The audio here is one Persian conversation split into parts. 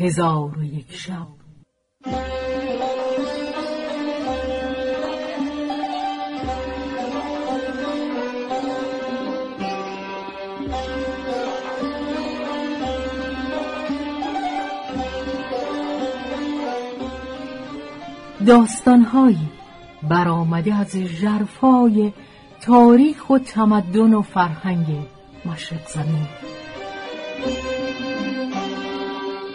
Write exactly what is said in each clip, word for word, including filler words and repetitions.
هزار و یک شب. داستانهایی برآمده از ژرفای تاریخ و تمدن و فرهنگ مشرق زمین.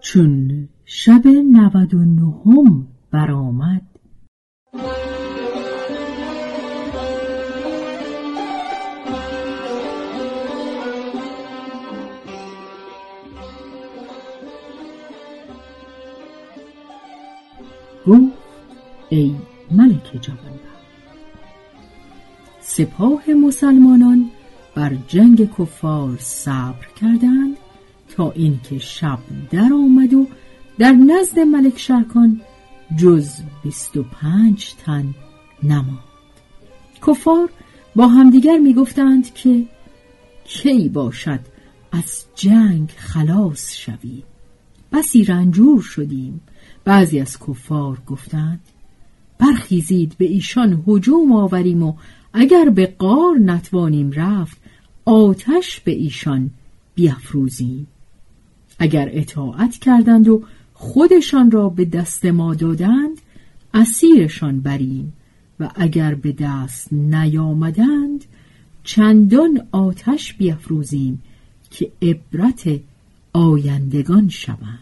چون شب نود و نهم برآمد گفت ای ملک جوانبخت، سپاه مسلمانان بر جنگ کفار صبر کردند تا اینکه شب در آمد و در نزد ملک شرکان جز بیست و پنج تن نماند. کفار با همدیگر می گفتند که کی باشد از جنگ خلاص شویم، بسی رنجور شدیم. بعضی از کفار گفتند برخیزید به ایشان هجوم آوریم و اگر به غار نتوانیم رفت آتش به ایشان بیفروزیم. اگر اطاعت کردند و خودشان را به دست ما دادند اسیرشان بریم و اگر به دست نیامدند چندان آتش بیفروزیم که عبرت آیندگان شوند.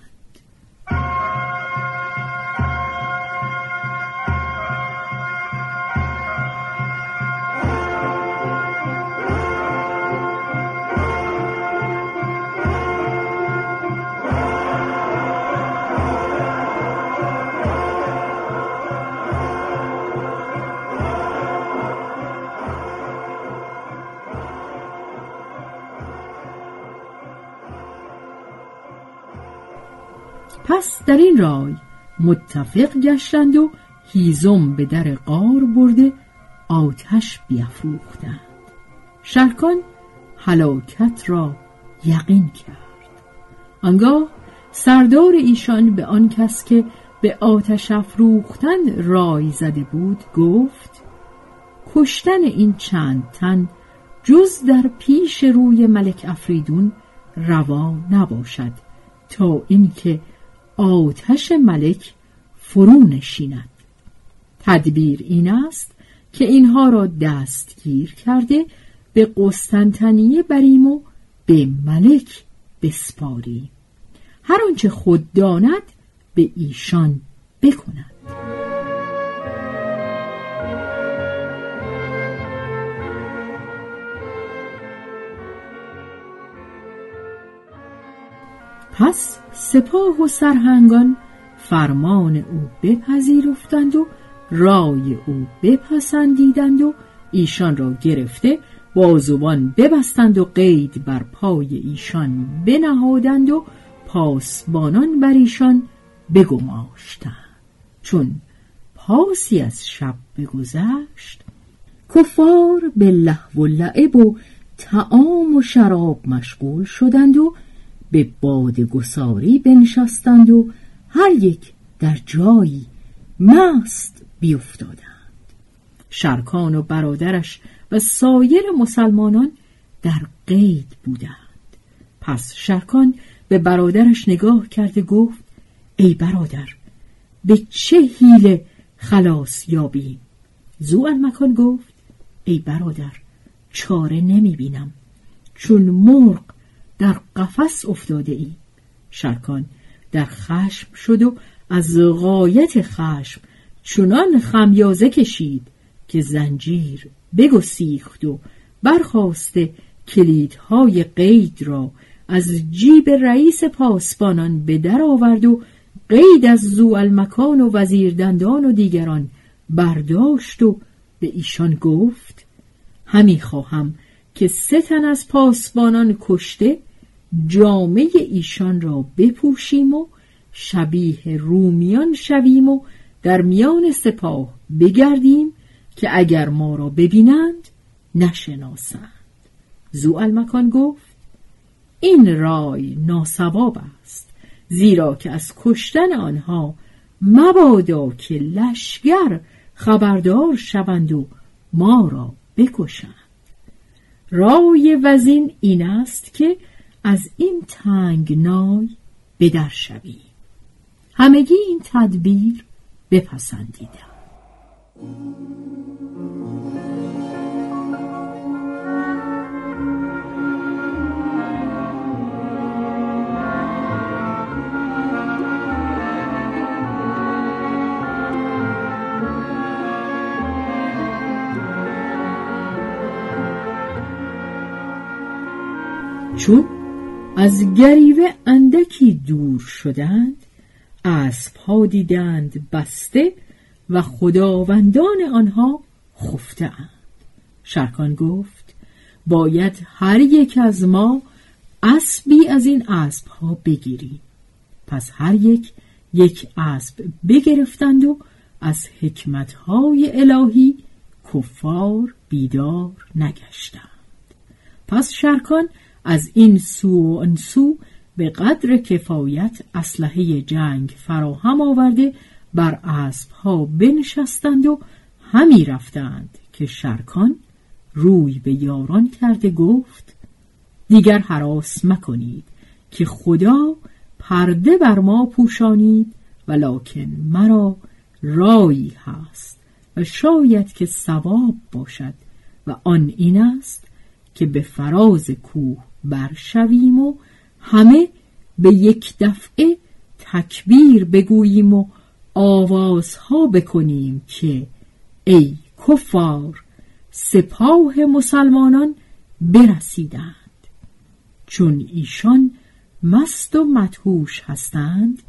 پس در این رای متفق گشتند و هیزم به در غار برده آتش بیافروختند. شرکان هلاکت را یقین کرد. آنگاه سردار ایشان به آن کس که به آتش افروختن رای زده بود گفت کشتن این چند تن جز در پیش روی ملک افریدون روا نباشد تا اینکه آتش ملک فرو نشیند. تدبیر این است که اینها را دستگیر کرده به قسطنطنیه بریم و به ملک بسپاریم، هر آنچه خود داند به ایشان بکند. پس سپاه و سرهنگان فرمان او بپذیرفتند و رای او بپسندیدند و ایشان را گرفته بازوان ببستند و قید بر پای ایشان بنهادند و پاسبانان بر ایشان بگماشتند. چون پاسی از شب بگذشت کفار به لهو و لعب و طعام و شراب مشغول شدند و به باد گساری بنشستند و هر یک در جایی مست بیفتادند. شرکان و برادرش و سایر مسلمانان در قید بودند. پس شرکان به برادرش نگاه کرده گفت ای برادر به چه حیله خلاص یابیم؟ ذوالمکان گفت ای برادر چاره نمی بینم، چون مرغ در قفس افتاده ای. شرکان در خشم شد و از غایت خشم چنان خمیازه کشید که زنجیر بگسیخت و برخاسته کلیدهای قید را از جیب رئیس پاسبانان به در آورد و قید از ذوالمکان و وزیردندان و دیگران برداشت و به ایشان گفت: همی خواهم که سه تن از پاسبانان کشته جامه ایشان را بپوشیم و شبیه رومیان شویم و در میان سپاه بگردیم که اگر ما را ببینند نشناسند. ذوالمکان گفت: این رای ناصواب است، زیرا که از کشتن آنها مبادا که لشگر خبردار شوند و ما را بکشند. رای وزین این است که از این تنگنای بدر شویم. همگی این تدبیر بپسندیدند. چون از گریوه اندکی دور شدند، اسب‌ها دیدند بسته و خداوندان آنها خفته اند. شرکان گفت: باید هر یک از ما اسبی از این اسب‌ها بگیریم. پس هر یک یک اسب بگرفتند و از حکمت‌های الهی کفار بیدار نگشتند. پس شرکان از این سو و انسو به قدر کفایت اسلحه جنگ فراهم آورده بر اسبها بنشستند و همی رفتند که شرکان روی به یاران کرده گفت: دیگر هراس مکنید که خدا پرده بر ما پوشانید، ولکن مرا رایی هست و شاید که ثواب باشد و آن این است که به فراز کوه برشویم و همه به یک دفعه تکبیر بگوییم و آوازها بکنیم که ای کفار، سپاه مسلمانان برسیدند. چون ایشان مست و مدهوش هستند،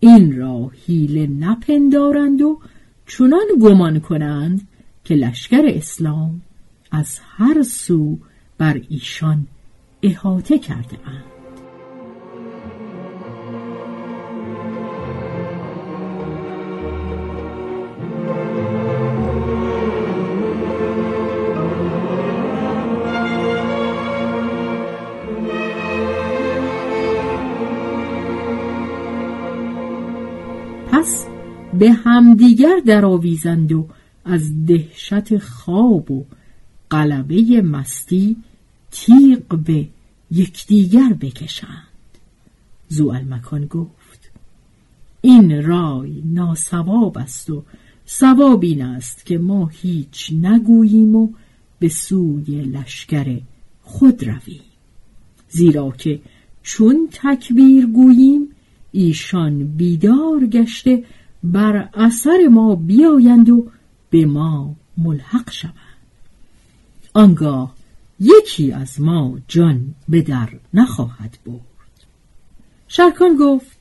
این را حیله نپندارند و چنان گمان کنند که لشکر اسلام از هر سو بر ایشان احاطه کرده اند. پس به همدیگر درآویزند و از دهشت خواب و غلبه مستی تیغ به یکدیگر بکشند. ذوالمکان گفت: این رای ناصواب است و صواب این است که ما هیچ نگوییم و به سوی لشکر خود رویم، زیرا که چون تکبیر گوییم ایشان بیدار گشته بر اثر ما بیایند و به ما ملحق شوند. آنگاه یکی از ما جان به در نخواهد برد. شرکان گفت: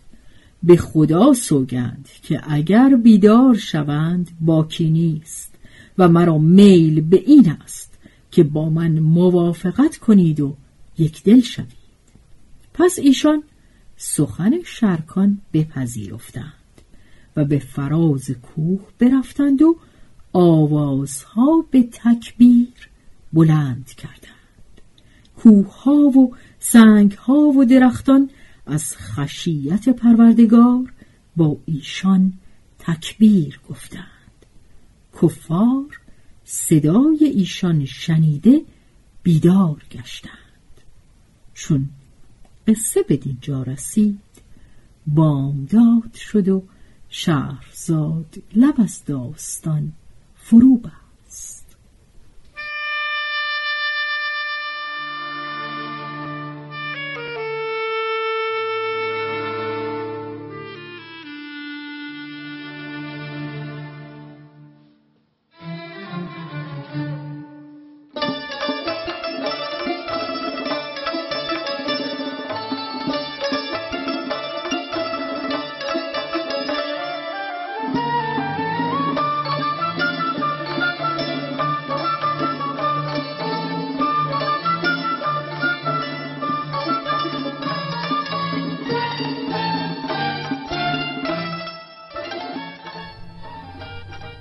به خدا سوگند که اگر بیدار شوند باکی نیست و مرا میل به این است که با من موافقت کنید و یک دل شوید. پس ایشان سخن شرکان بپذیرفتند و به فراز کوه برفتند و آوازها به تکبیر بلند کردند. کوه‌ها و سنگ‌ها و درختان از خشیت پروردگار با ایشان تکبیر گفتند. کفار صدای ایشان شنیده بیدار گشتند. چون قصه به دینجا رسید، بامداد شد و شهرزاد لب از داستان فرو بست.